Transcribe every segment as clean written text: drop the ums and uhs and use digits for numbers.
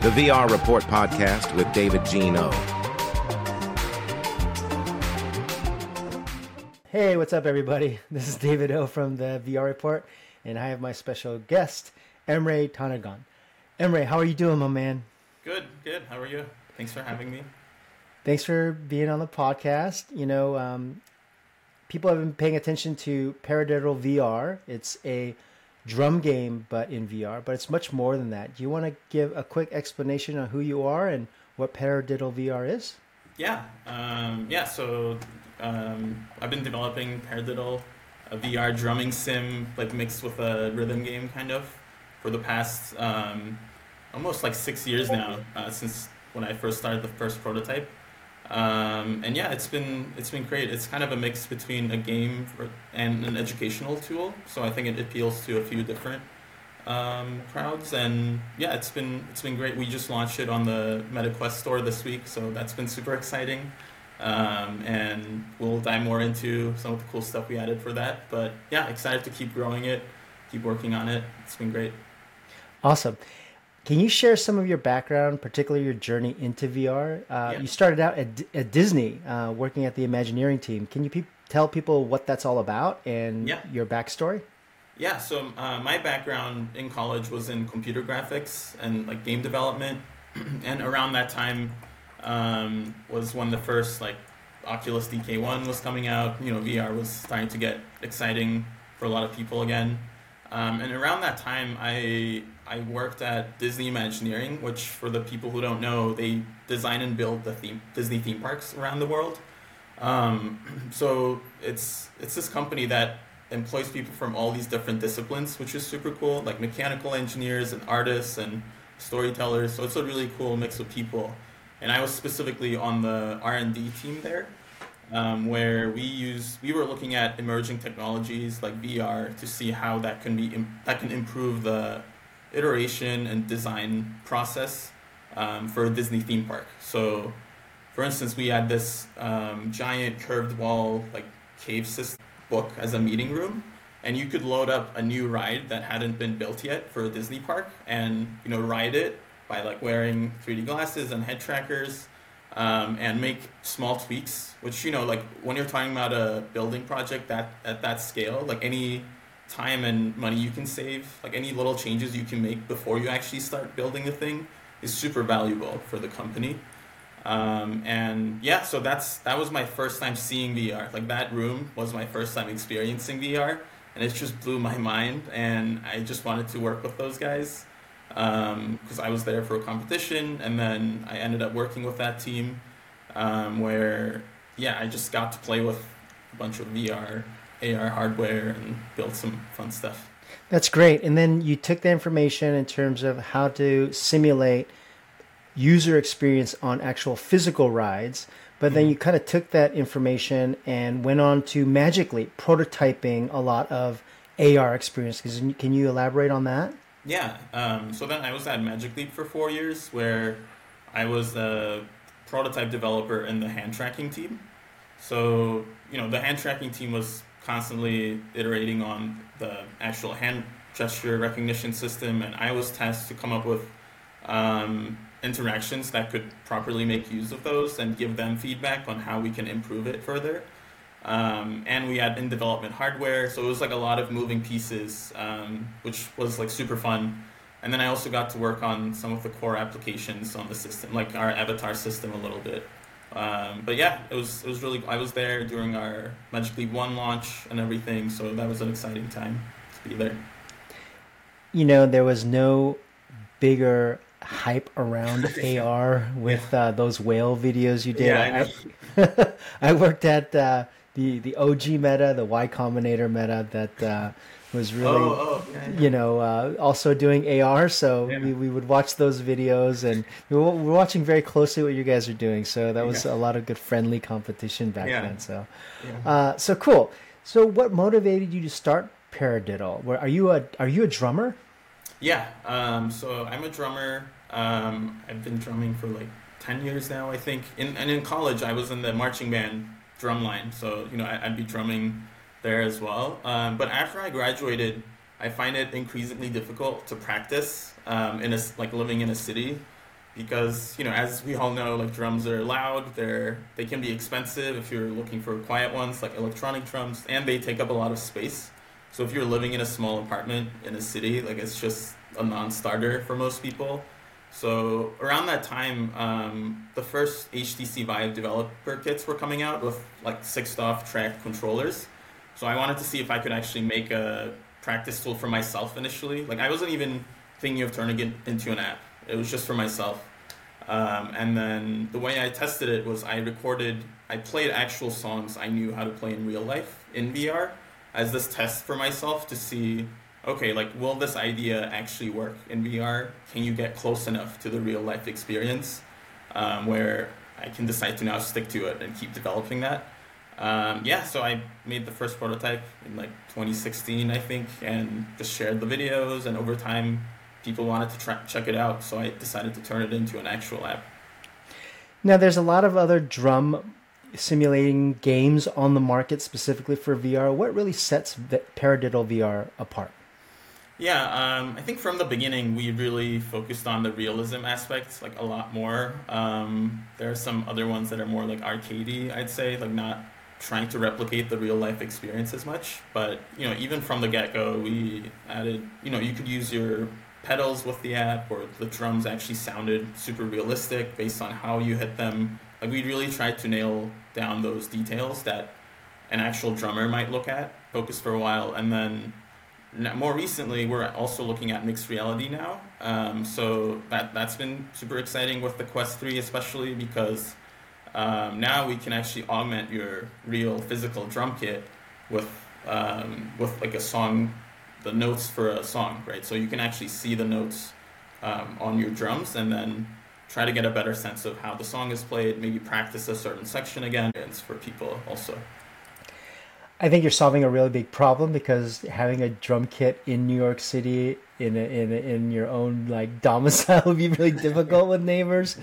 The VR Report podcast with David Gino. Hey, what's up, everybody? This is David O from The VR Report, and I have my special guest, Emre Tanirgan. Emre, how are you doing, my man? Good. How are you? Thanks for having me. Thanks for being on the podcast. You know, people have been paying attention to Paradiddle VR. It's a drum game, but in VR, but it's much more than that. Do you want to give a quick explanation on who you are and what Paradiddle VR is? So I've been developing Paradiddle, a VR drumming sim, like mixed with a rhythm game kind of, for the past almost like 6 years now, since when I first started the first prototype. It's been great. It's kind of a mix between a game and an educational tool, so I think it appeals to a few different crowds. And yeah, it's been great. We just launched it on the Meta Quest store this week, so that's been super exciting. And we'll dive more into some of the cool stuff we added for that. But yeah, excited to keep growing it, keep working on it. It's been great. Awesome. Can you share some of your background, particularly your journey into VR? You started out at Disney, working at the Imagineering team. Can you tell people what that's all about and your backstory? Yeah, so my background in college was in computer graphics and like game development. And around that time was when the first like Oculus DK1 was coming out. You know, VR was starting to get exciting for a lot of people again. And around that time, I worked at Disney Imagineering, which, for the people who don't know, they design and build the Disney theme parks around the world. So it's this company that employs people from all these different disciplines, which is super cool, like mechanical engineers and artists and storytellers. So it's a really cool mix of people. And I was specifically on the R&D team there, where we were looking at emerging technologies like VR to see how that can improve the iteration and design process for a Disney theme park. So, for instance, we had this giant curved wall like cave system book as a meeting room, and you could load up a new ride that hadn't been built yet for a Disney park, and you know, ride it by like wearing 3D glasses and head trackers. And make small tweaks, which, you know, like when you're talking about a building project that at that scale, like any time and money you can save, like any little changes you can make before you actually start building the thing is super valuable for the company. So that was my first time seeing VR. Like that room was my first time experiencing VR, and it just blew my mind, and I just wanted to work with those guys. Because I was there for a competition, and then I ended up working with that team, where I just got to play with a bunch of VR, AR hardware and build some fun stuff. That's great. And then you took the information in terms of how to simulate user experience on actual physical rides, but then you kind of took that information and went on to Magic Leap, prototyping a lot of AR experiences. Can you elaborate on that? Yeah, so then I was at Magic Leap for 4 years, where I was the prototype developer in the hand tracking team. So, you know, the hand tracking team was constantly iterating on the actual hand gesture recognition system, and I was tasked to come up with interactions that could properly make use of those and give them feedback on how we can improve it further. And we had in development hardware, so it was like a lot of moving pieces, which was like super fun. And then I also got to work on some of the core applications on the system, like our avatar system a little bit. It was really, I was there during our Magic Leap One launch and everything, so that was an exciting time to be there. You know, there was no bigger hype around AR with those whale videos you did. Yeah, I worked at the OG Meta, the Y Combinator Meta that was really, also doing AR. So we would watch those videos, and we were watching very closely what you guys are doing. So that was a lot of good friendly competition back then. So cool. So what motivated you to start Paradiddle? Are you a drummer? Yeah. So I'm a drummer. I've been drumming for like 10 years now, I think. In college, I was in the marching band drum line. So, you know, I'd be drumming there as well. But after I graduated, I find it increasingly difficult to practice in living in a city because, you know, as we all know, like, drums are loud, they can be expensive if you're looking for quiet ones, like electronic drums, and they take up a lot of space. So if you're living in a small apartment in a city, like, it's just a non-starter for most people. So around that time, the first HTC Vive developer kits were coming out with, like, 6-off track controllers. So I wanted to see if I could actually make a practice tool for myself initially. Like, I wasn't even thinking of turning it into an app. It was just for myself. And then the way I tested it was I played actual songs I knew how to play in real life in VR as this test for myself to see, okay, like, will this idea actually work in VR? Can you get close enough to the real life experience where I can decide to now stick to it and keep developing that? So I made the first prototype in, like, 2016, I think, and just shared the videos, and over time, people wanted to check it out, so I decided to turn it into an actual app. Now, there's a lot of other drum simulating games on the market specifically for VR. What really sets Paradiddle VR apart? Yeah, I think from the beginning, we really focused on the realism aspects, like, a lot more. There are some other ones that are more, like, arcadey, I'd say, like, not trying to replicate the real-life experience as much. But, you know, even from the get-go, we added, you know, you could use your pedals with the app, or the drums actually sounded super realistic based on how you hit them. Like, we really tried to nail down those details that an actual drummer might look at, focused for a while, and then more recently, we're also looking at mixed reality now. So that's been super exciting with the Quest 3, especially because now we can actually augment your real physical drum kit with like a song, the notes for a song, right? So you can actually see the notes on your drums and then try to get a better sense of how the song is played, maybe practice a certain section again. It's for people also. I think you're solving a really big problem, because having a drum kit in New York City in your own, like, domicile would be really difficult with neighbors.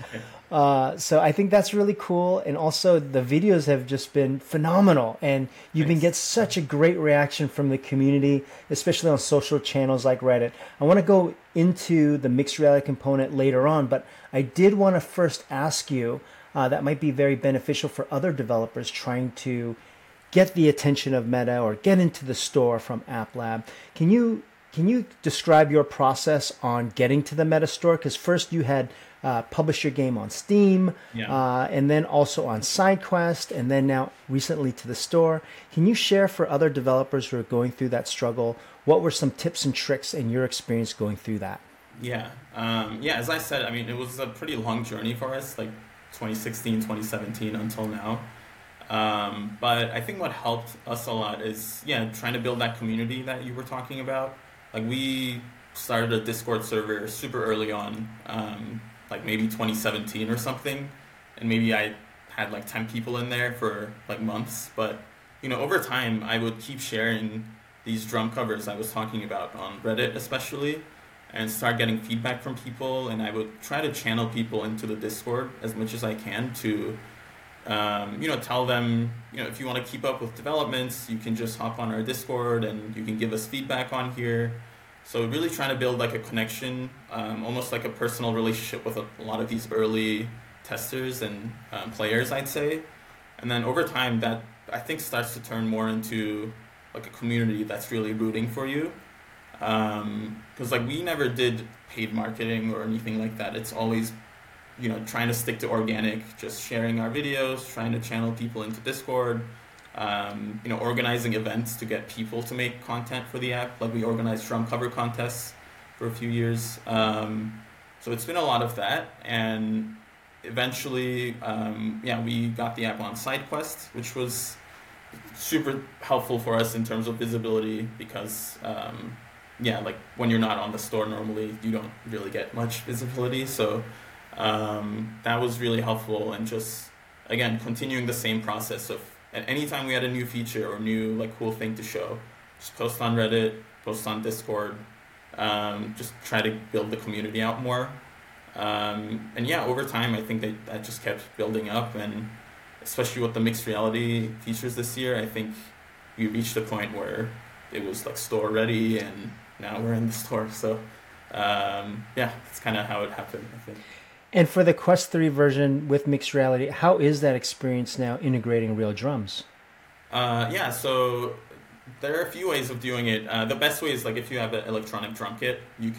So I think that's really cool. And also the videos have just been phenomenal, and you've been getting such a great reaction from the community, especially on social channels like Reddit. I want to go into the mixed reality component later on, but I did want to first ask you, that might be very beneficial for other developers trying to get the attention of Meta or get into the store from App Lab. Can you describe your process on getting to the Meta store? Because first you had published your game on Steam, and then also on SideQuest, and then now recently to the store. Can you share for other developers who are going through that struggle, what were some tips and tricks in your experience going through that? As I said, I mean, it was a pretty long journey for us, like 2016, 2017 until now. But I think what helped us a lot is, trying to build that community that you were talking about. Like, we started a Discord server super early on, like maybe 2017 or something. And maybe I had like 10 people in there for like months. But, you know, over time, I would keep sharing these drum covers I was talking about on Reddit especially, and start getting feedback from people. And I would try to channel people into the Discord as much as I can to tell them, if you want to keep up with developments, you can just hop on our Discord and you can give us feedback on here. So really trying to build like a connection, almost like a personal relationship with a lot of these early testers and players, I'd say. And then over time, that I think starts to turn more into like a community that's really rooting for you. Because like we never did paid marketing or anything like that. It's always trying to stick to organic, just sharing our videos, trying to channel people into Discord, organizing events to get people to make content for the app. Like we organized drum cover contests for a few years. So it's been a lot of that. And eventually, we got the app on SideQuest, which was super helpful for us in terms of visibility because, like when you're not on the store normally, you don't really get much visibility. So that was really helpful, and just again continuing the same process of at any time we had a new feature or new like cool thing to show, just post on Reddit, post on Discord, just try to build the community out more, over time I think that just kept building up, and especially with the mixed reality features this year, I think we reached a point where it was like store ready, and now we're in the store. So it's kind of how it happened, I think. And for the Quest 3 version with mixed reality, how is that experience now integrating real drums? Yeah, so there are a few ways of doing it. The best way is, like, if you have an electronic drum kit, you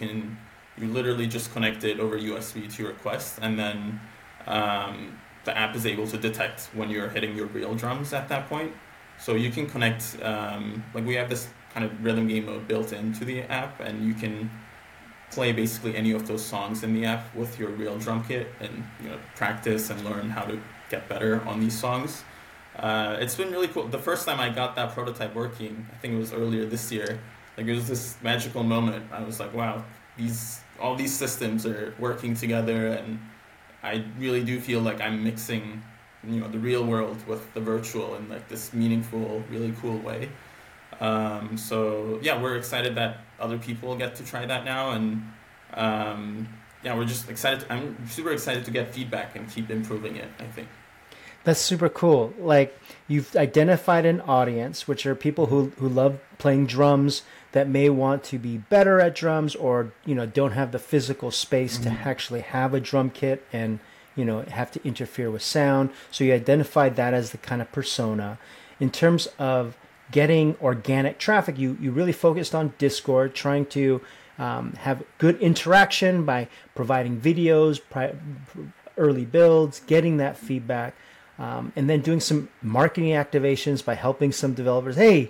literally just connect it over USB to your Quest, and then the app is able to detect when you're hitting your real drums at that point. So you can connect, like, we have this kind of rhythm game mode built into the app, and you can play basically any of those songs in the app with your real drum kit and, you know, practice and learn how to get better on these songs. It's been really cool. The first time I got that prototype working, I think it was earlier this year, like, it was this magical moment. I was like, wow, all these systems are working together, and I really do feel like I'm mixing, you know, the real world with the virtual in, like, this meaningful, really cool way. So yeah, we're excited that other people get to try that now, and yeah, we're just excited. I'm super excited to get feedback and keep improving it, I think. That's super cool. Like, you've identified an audience, which are people who love playing drums that may want to be better at drums, or, you know, don't have the physical space mm-hmm. to actually have a drum kit and, you know, have to interfere with sound. So you identified that as the kind of persona. In terms of getting organic traffic, you really focused on Discord, trying to have good interaction by providing videos, early builds, getting that feedback, and then doing some marketing activations by helping some developers, hey,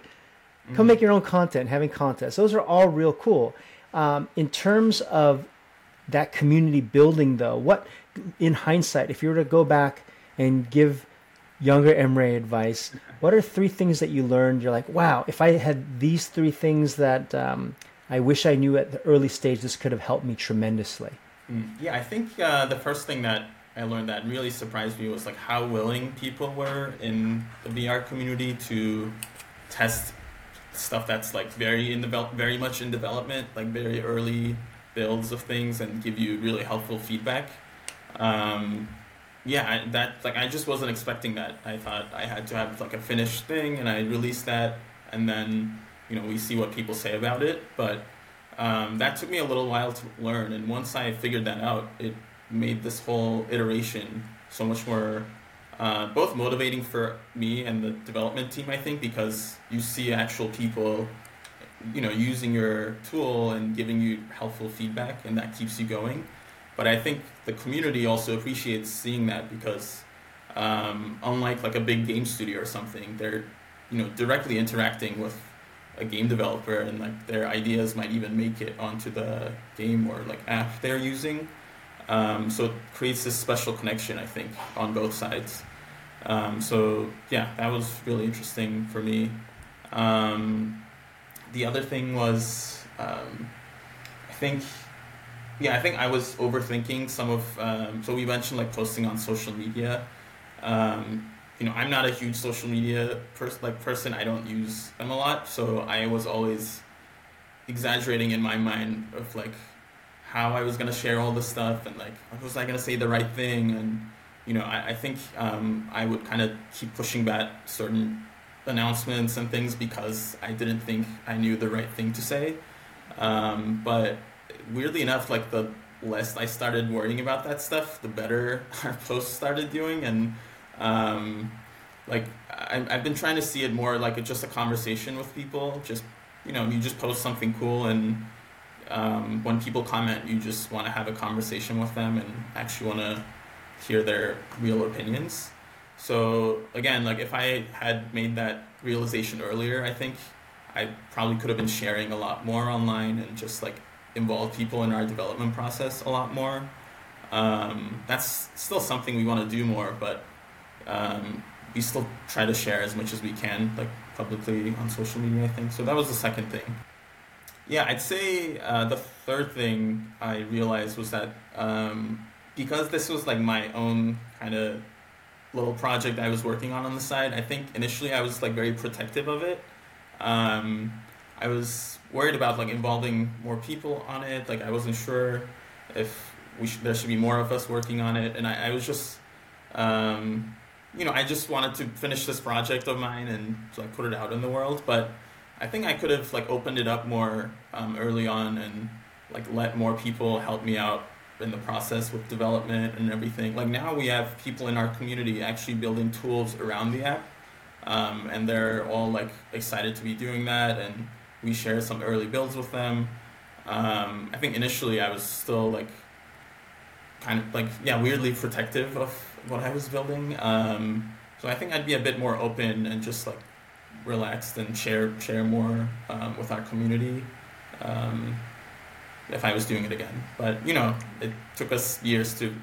come mm-hmm. make your own content, having contests. Those are all real cool. In terms of that community building, though, what, in hindsight, if you were to go back and give younger Emre advice, what are three things that you learned? You're like, wow, if I had these three things that I wish I knew at the early stage, this could have helped me tremendously. Yeah, I think the first thing that I learned that really surprised me was, like, how willing people were in the VR community to test stuff that's, like, very much in development, like, very early builds of things, and give you really helpful feedback. Yeah, I just wasn't expecting that. I thought I had to have, like, a finished thing, and I released that, and then, you know, we see what people say about it. But that took me a little while to learn, and once I figured that out, it made this whole iteration so much more both motivating for me and the development team, I think, because you see actual people, you know, using your tool and giving you helpful feedback, and that keeps you going. But I think the community also appreciates seeing that, because unlike, like, a big game studio or something, they're, you know, directly interacting with a game developer, and, like, their ideas might even make it onto the game or, like, app they're using. So it creates this special connection, I think, on both sides. So yeah, that was really interesting for me. The other thing was, I think I was overthinking some of, so we mentioned, like, posting on social media. You know, I'm not a huge social media person. I don't use them a lot. So I was always exaggerating in my mind of, like, how I was going to share all this stuff, and, like, was I going to say the right thing? And, you know, I think I would kind of keep pushing back certain announcements and things because I didn't think I knew the right thing to say. But weirdly enough, like, the less I started worrying about that stuff, the better our posts started doing. And like, I've been trying to see it more like just a conversation with people. Just, you know, you just post something cool, and when people comment, you just want to have a conversation with them and actually want to hear their real opinions. So again, like, if I had made that realization earlier, I think I probably could have been sharing a lot more online and just, like, involve people in our development process a lot more. That's still something we want to do more, but we still try to share as much as we can, like, publicly on social media, I think. So that was the second thing. Yeah, I'd say the third thing I realized was that because this was, like, my own kind of little project I was working on the side, I think initially I was, like, very protective of it. I was worried about, like, involving more people on it. Like, I wasn't sure if there should be more of us working on it. And I was just, you know, I just wanted to finish this project of mine and, like, put it out in the world. But I think I could have, like, opened it up more early on and, like, let more people help me out in the process with development and everything. Like now we have people in our community actually building tools around the app, and they're all like excited to be doing that, and we share some early builds with them. I think initially I was still like kind of like, yeah, weirdly protective of what I was building. So I think I'd be a bit more open and just like relaxed and share more with our community if I was doing it again. But, you know, it took us years to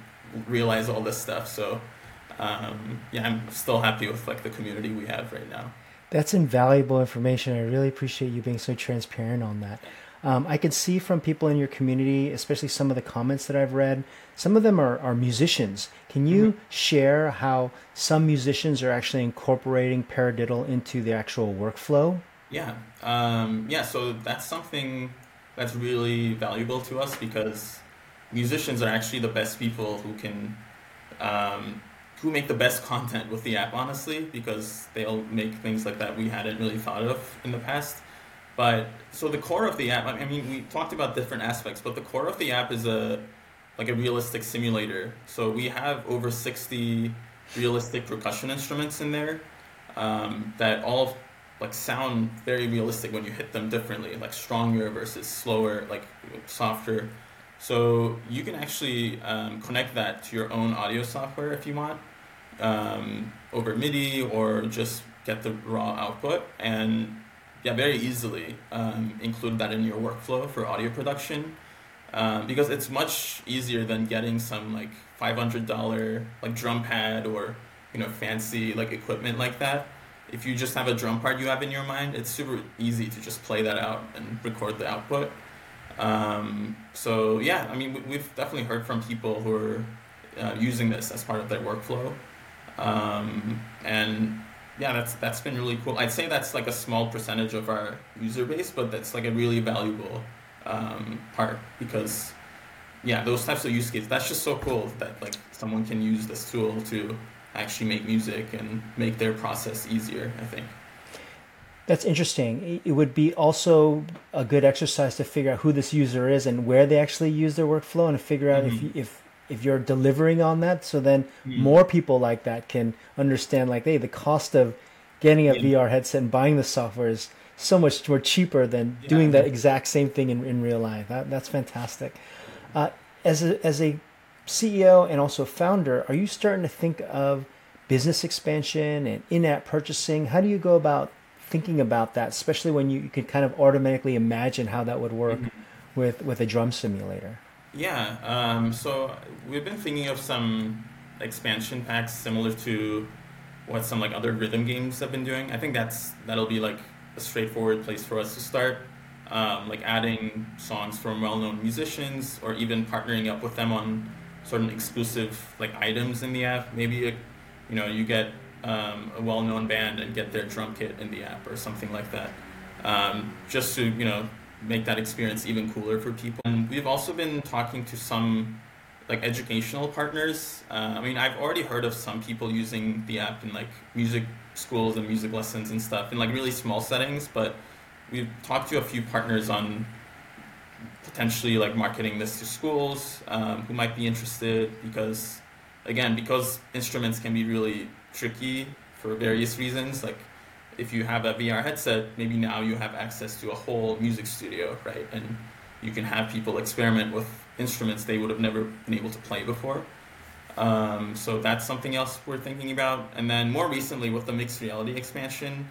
realize all this stuff. So, yeah, I'm still happy with like the community we have right now. That's invaluable information. I really appreciate you being so transparent on that. I can see from people in your community, especially some of the comments that I've read, some of them are musicians. Can you share how some musicians are actually incorporating Paradiddle into the actual workflow? Yeah. Yeah, so that's something that's really valuable to us, because musicians are actually the best people who can who make the best content with the app, honestly, because they'll make things like that we hadn't really thought of in the past. But so the core of the app, I mean, we talked about different aspects, but the core of the app is a realistic simulator. So we have over 60 realistic percussion instruments in there that all like sound very realistic when you hit them differently, like stronger versus slower, like softer. So you can actually connect that to your own audio software if you want, over MIDI, or just get the raw output and very easily include that in your workflow for audio production, because it's much easier than getting some like $500 like drum pad or, you know, fancy like equipment like that. If you just have a drum part you have in your mind, it's super easy to just play that out and record the output. So yeah, I mean, we've definitely heard from people who are using this as part of their workflow, and yeah, that's been really cool. I'd say that's like a small percentage of our user base, but that's like a really valuable part, because yeah, those types of use cases, that's just so cool that like someone can use this tool to actually make music and make their process easier, I think. That's interesting. It would be also a good exercise to figure out who this user is and where they actually use their workflow, and to figure out if you're delivering on that, so then more people like that can understand, like, hey, the cost of getting a VR headset and buying the software is so much more cheaper than doing that exact same thing in real life. That's fantastic. As a CEO and also founder, are you starting to think of business expansion and in-app purchasing? How do you go about thinking about that, especially when you can kind of automatically imagine how that would work with a drum simulator? Yeah, so we've been thinking of some expansion packs similar to what some like other rhythm games have been doing. I think that'll be like a straightforward place for us to start, like adding songs from well-known musicians, or even partnering up with them on certain exclusive like items in the app. Maybe you get a well-known band and get their drum kit in the app or something like that, just to make that experience even cooler for people. And we've also been talking to some like educational partners. I mean, I've already heard of some people using the app in like music schools and music lessons and stuff in like really small settings, but we've talked to a few partners on potentially like marketing this to schools who might be interested, because instruments can be really tricky for various reasons. Like, if you have a VR headset, maybe now you have access to a whole music studio, right? And you can have people experiment with instruments they would have never been able to play before. So that's something else we're thinking about. And then more recently with the mixed reality expansion,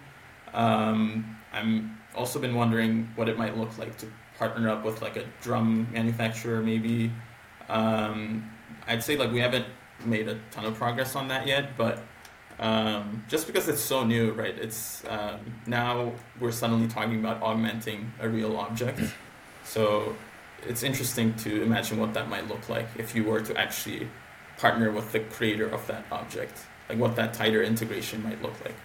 I'm also been wondering what it might look like to partner up with like a drum manufacturer maybe. I'd say like we haven't made a ton of progress on that yet, but just because it's so new, right? It's now we're suddenly talking about augmenting a real object. So it's interesting to imagine what that might look like if you were to actually partner with the creator of that object, like what that tighter integration might look like.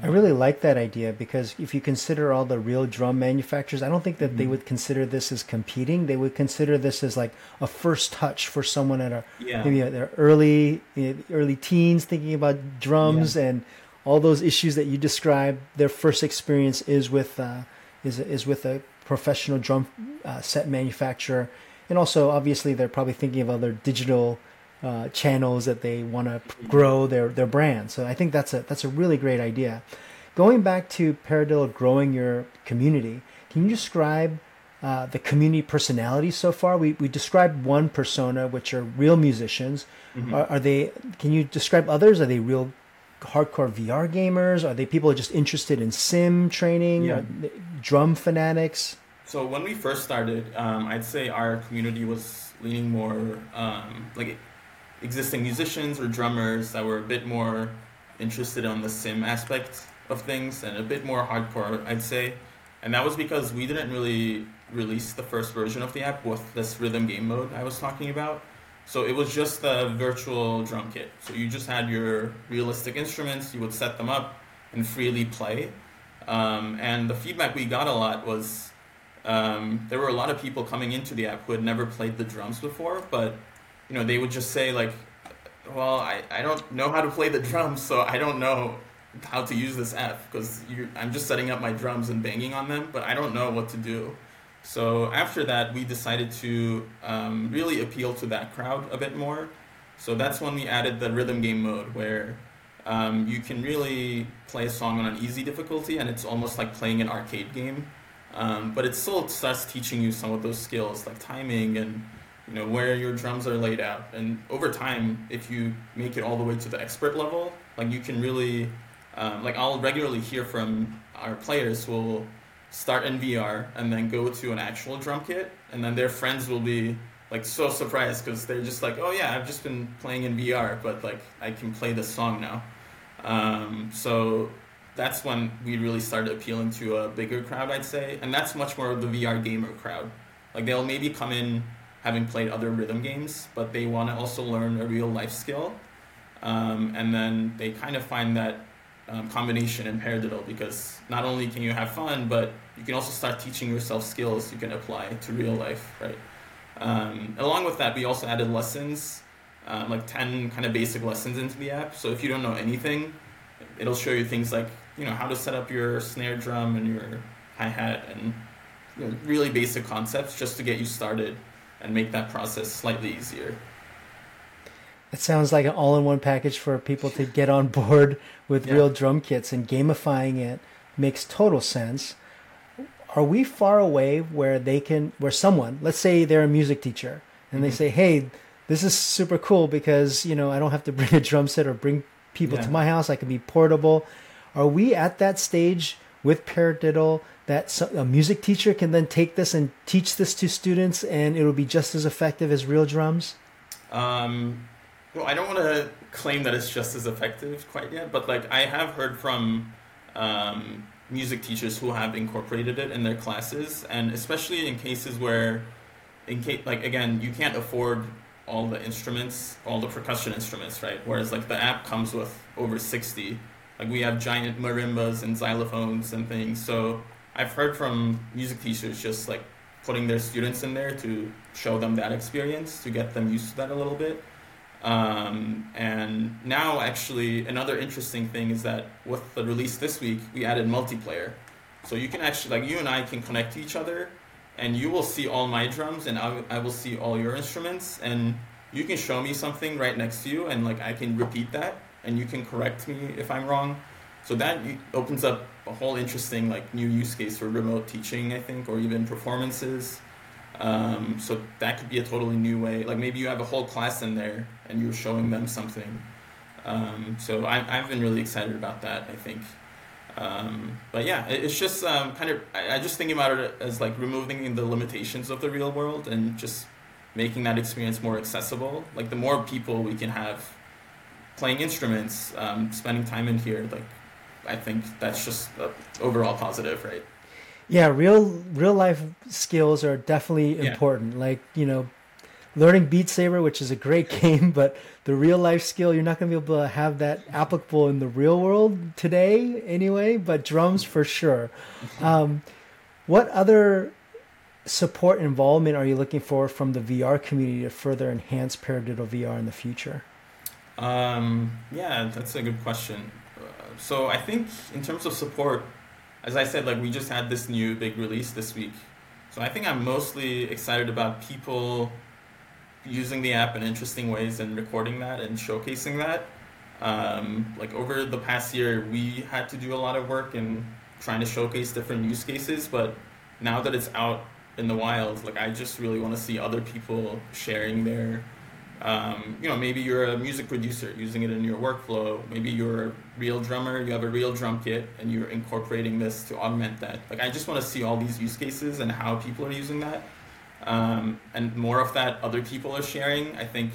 I really like that idea, because if you consider all the real drum manufacturers, I don't think that they would consider this as competing. They would consider this as like a first touch for someone at maybe at their early teens thinking about drums and all those issues that you described. Their first experience is with a professional drum set manufacturer, And also, obviously, they're probably thinking of other digital channels that they want to grow their brand. So I think that's a really great idea. Going back to Paradiddle growing your community, can you describe the community personality so far? We described one persona, which are real musicians. Mm-hmm. Are they? Can you describe others? Are they real hardcore VR gamers? Are they people just interested in sim training? Yeah. Drum fanatics? So when we first started, I'd say our community was leaning more like existing musicians or drummers that were a bit more interested on the sim aspect of things and a bit more hardcore, I'd say. And that was because we didn't really release the first version of the app with this rhythm game mode I was talking about. So it was just the virtual drum kit. So you just had your realistic instruments, you would set them up and freely play. And the feedback we got a lot was there were a lot of people coming into the app who had never played the drums before, but you know, they would just say like, well, I don't know how to play the drums, so I don't know how to use this app because I'm just setting up my drums and banging on them, but I don't know what to do. So after that, we decided to really appeal to that crowd a bit more. So that's when we added the rhythm game mode where you can really play a song on an easy difficulty and it's almost like playing an arcade game. But it still starts teaching you some of those skills like timing and you know where your drums are laid out. And over time, if you make it all the way to the expert level, like you can really I'll regularly hear from our players who will start in VR and then go to an actual drum kit, and then their friends will be like so surprised because they're just like, oh yeah, I've just been playing in VR, but like I can play this song now. So that's when we really started appealing to a bigger crowd, I'd say, and that's much more of the VR gamer crowd. Like they'll maybe come in having played other rhythm games, but they want to also learn a real life skill, and then they kind of find that combination in Paradiddle because not only can you have fun, but you can also start teaching yourself skills you can apply to real life, right? Along with that, we also added lessons, like 10 kind of basic lessons into the app. So if you don't know anything, it'll show you things like, you know, how to set up your snare drum and your hi-hat and you know, really basic concepts just to get you started and make that process slightly easier. It sounds like an all-in-one package for people to get on board with real drum kits, and gamifying it makes total sense. Are we far away where they can, where someone, let's say they're a music teacher and they say, hey, this is super cool because, you know, I don't have to bring a drum set or bring people to my house. I can be portable. Are we at that stage with Paradiddle that a music teacher can then take this and teach this to students and it'll be just as effective as real drums? Well, I don't want to claim that it's just as effective quite yet, but like I have heard from music teachers who have incorporated it in their classes, and especially in cases where, again, you can't afford all the instruments, all the percussion instruments, right? Whereas like the app comes with over 60. Like we have giant marimbas and xylophones and things. So I've heard from music teachers just like putting their students in there to show them that experience, to get them used to that a little bit. And now actually another interesting thing is that with the release this week, we added multiplayer. So you can actually, like you and I can connect to each other and you will see all my drums and I will see all your instruments, and you can show me something right next to you and like I can repeat that and you can correct me if I'm wrong. So that opens up a whole interesting like new use case for remote teaching, I think, or even performances. So that could be a totally new way. Like maybe you have a whole class in there and you're showing them something. So I've been really excited about that, I think. But yeah, it's just I just think about it as like removing the limitations of the real world and just making that experience more accessible. Like the more people we can have playing instruments, spending time in here, like I think that's just overall positive, right? Yeah, real life skills are definitely important. Like, you know, learning Beat Saber, which is a great game, but the real life skill, you're not going to be able to have that applicable in the real world today anyway, but drums for sure. What other support involvement are you looking for from the VR community to further enhance Paradiddle VR in the future? Yeah, that's a good question. So I think in terms of support, as I said, like we just had this new big release this week. So I think I'm mostly excited about people using the app in interesting ways and recording that and showcasing that. Like over the past year, we had to do a lot of work in trying to showcase different use cases, but now that it's out in the wild, like I just really want to see other people sharing their, you know, maybe you're a music producer using it in your workflow. Maybe you're a real drummer, you have a real drum kit and you're incorporating this to augment that. Like, I just want to see all these use cases and how people are using that. And more of that other people are sharing. I think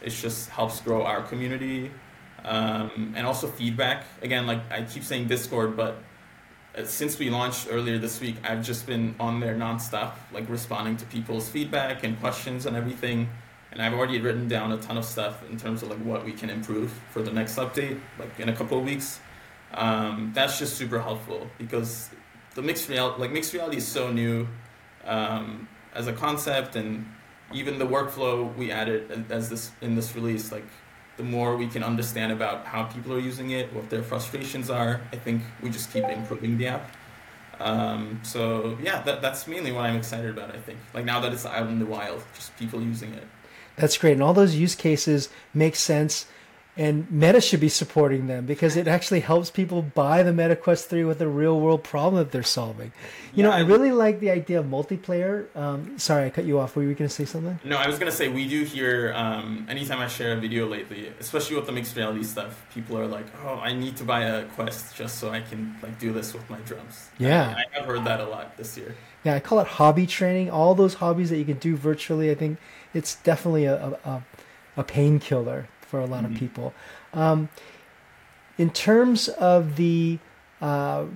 it just helps grow our community. And also feedback. Again, like I keep saying Discord, but since we launched earlier this week, I've just been on there nonstop, like responding to people's feedback and questions and everything. And I've already written down a ton of stuff in terms of like what we can improve for the next update, like in a couple of weeks. That's just super helpful because the mixed reality is so new as a concept, and even the workflow we added as this release, like the more we can understand about how people are using it, what their frustrations are, I think we just keep improving the app. So yeah, that's mainly what I'm excited about, I think. Like now that it's out in the wild, just people using it. That's great. And all those use cases make sense. And Meta should be supporting them because it actually helps people buy the Meta Quest 3 with a real world problem that they're solving. You know, I really like the idea of multiplayer. Sorry, I cut you off. Were you going to say something? No, I was going to say we do hear anytime I share a video lately, especially with the mixed reality stuff, people are like, oh, I need to buy a Quest just so I can like do this with my drums. Yeah. I have heard that a lot this year. Yeah, I call it hobby training. All those hobbies that you can do virtually, I think it's definitely a painkiller for a lot of people. In terms of the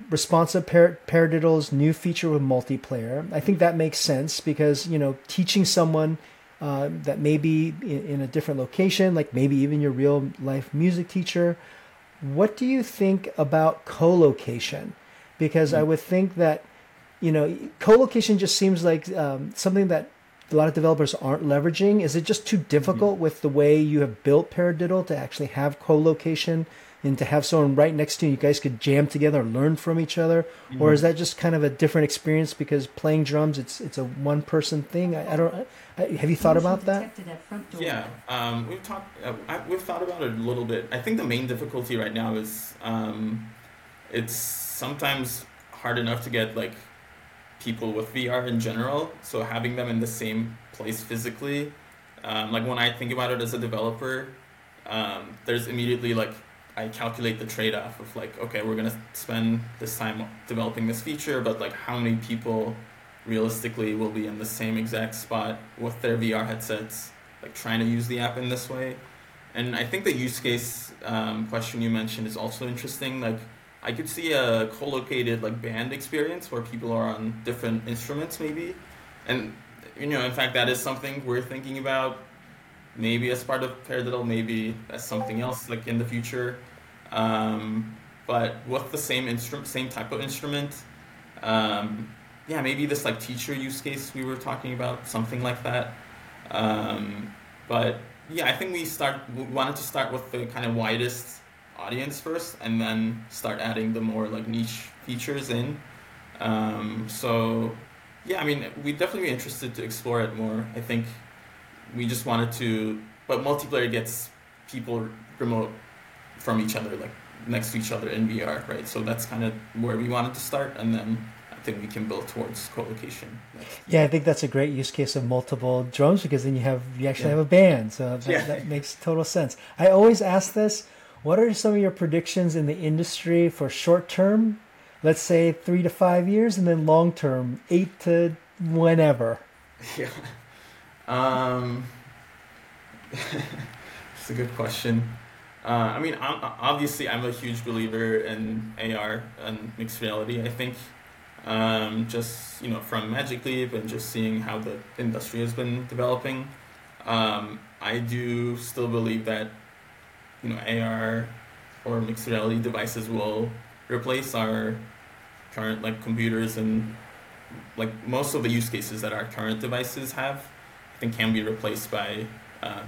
responsive Paradiddle's new feature with multiplayer, I think that makes sense because, you know, teaching someone that may be in a different location, like maybe even your real life music teacher, what do you think about co-location? Because I would think that, you know, co-location just seems like something that a lot of developers aren't leveraging. Is it just too difficult with the way you have built Paradiddle to actually have co-location and to have someone right next to you? You guys could jam together and learn from each other, or is that just kind of a different experience because playing drums, it's a one-person thing? I don't have you thought about that? Yeah, we've thought about it a little bit. I think the main difficulty right now is it's sometimes hard enough to get like people with VR in general, so having them in the same place physically, like when I think about it as a developer, there's immediately like I calculate the trade-off of like, okay, we're gonna spend this time developing this feature, but like how many people realistically will be in the same exact spot with their VR headsets, like trying to use the app in this way. And I think the use case question you mentioned is also interesting. Like, I could see a co-located like band experience where people are on different instruments maybe. And, you know, in fact, that is something we're thinking about maybe as part of Paradiddle, maybe as something else like in the future. But with the same type of instrument, yeah, maybe this like teacher use case we were talking about, something like that. But yeah, I think we wanted to start with the kind of widest audience first and then start adding the more like niche features in. So yeah, I mean, we'd definitely be interested to explore it more. I think we just wanted to, but multiplayer gets people remote from each other, like next to each other in VR, right? So that's kind of where we wanted to start, and then I think we can build towards co-location. Yeah, I think that's a great use case of multiple drums because then you actually have a band. So that makes total sense. I always ask this, what are some of your predictions in the industry for short term, let's say 3 to 5 years, and then long term, 8 to whenever? Yeah. That's a good question. I mean, obviously I'm a huge believer in AR and mixed reality. I think just, you know, from Magic Leap and just seeing how the industry has been developing, I do still believe that, you know, AR or mixed reality devices will replace our current like computers, and like most of the use cases that our current devices have, I think can be replaced by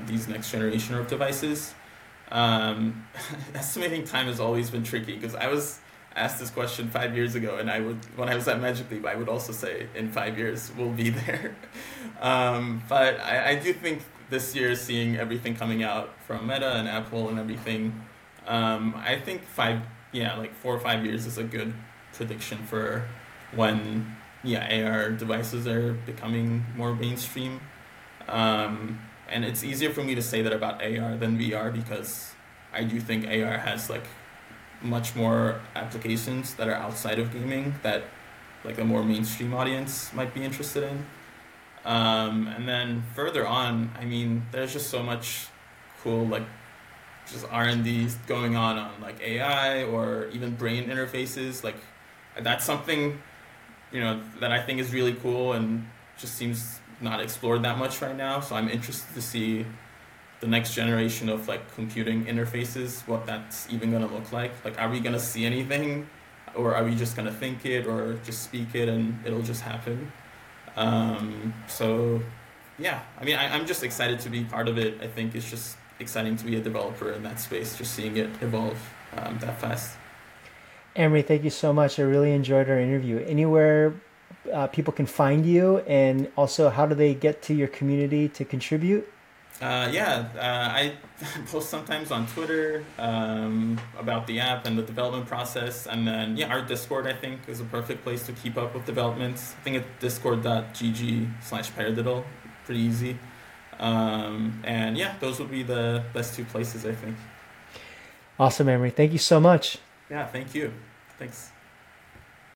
these next generation of devices. Estimating time has always been tricky because I was asked this question 5 years ago, and I would, when I was at Magic Leap, I would also say in 5 years we'll be there. But I do think this year, seeing everything coming out from Meta and Apple and everything, I think 4 or 5 years is a good prediction for when AR devices are becoming more mainstream. And it's easier for me to say that about AR than VR, because I do think AR has much more applications that are outside of gaming that a more mainstream audience might be interested in. And then further on, I mean, there's just so much cool just R&D going on AI or even brain interfaces. That's something, that I think is really cool and just seems not explored that much right now. So I'm interested to see the next generation of computing interfaces, what that's even going to look like. Are we going to see anything, or are we just going to think it or just speak it and it'll just happen? I'm just excited to be part of it. I think it's just exciting to be a developer in that space, just seeing it evolve that fast. Emre, thank you so much. I really enjoyed our interview. Anywhere people can find you, and also how do they get to your community to contribute? I post sometimes on Twitter about the app and the development process, and then our Discord I think is a perfect place to keep up with developments. I think it's discord.gg/paradiddle, pretty easy. Those would be the best two places I think. Awesome, Emre. Thank you so much. Yeah, thank you. Thanks.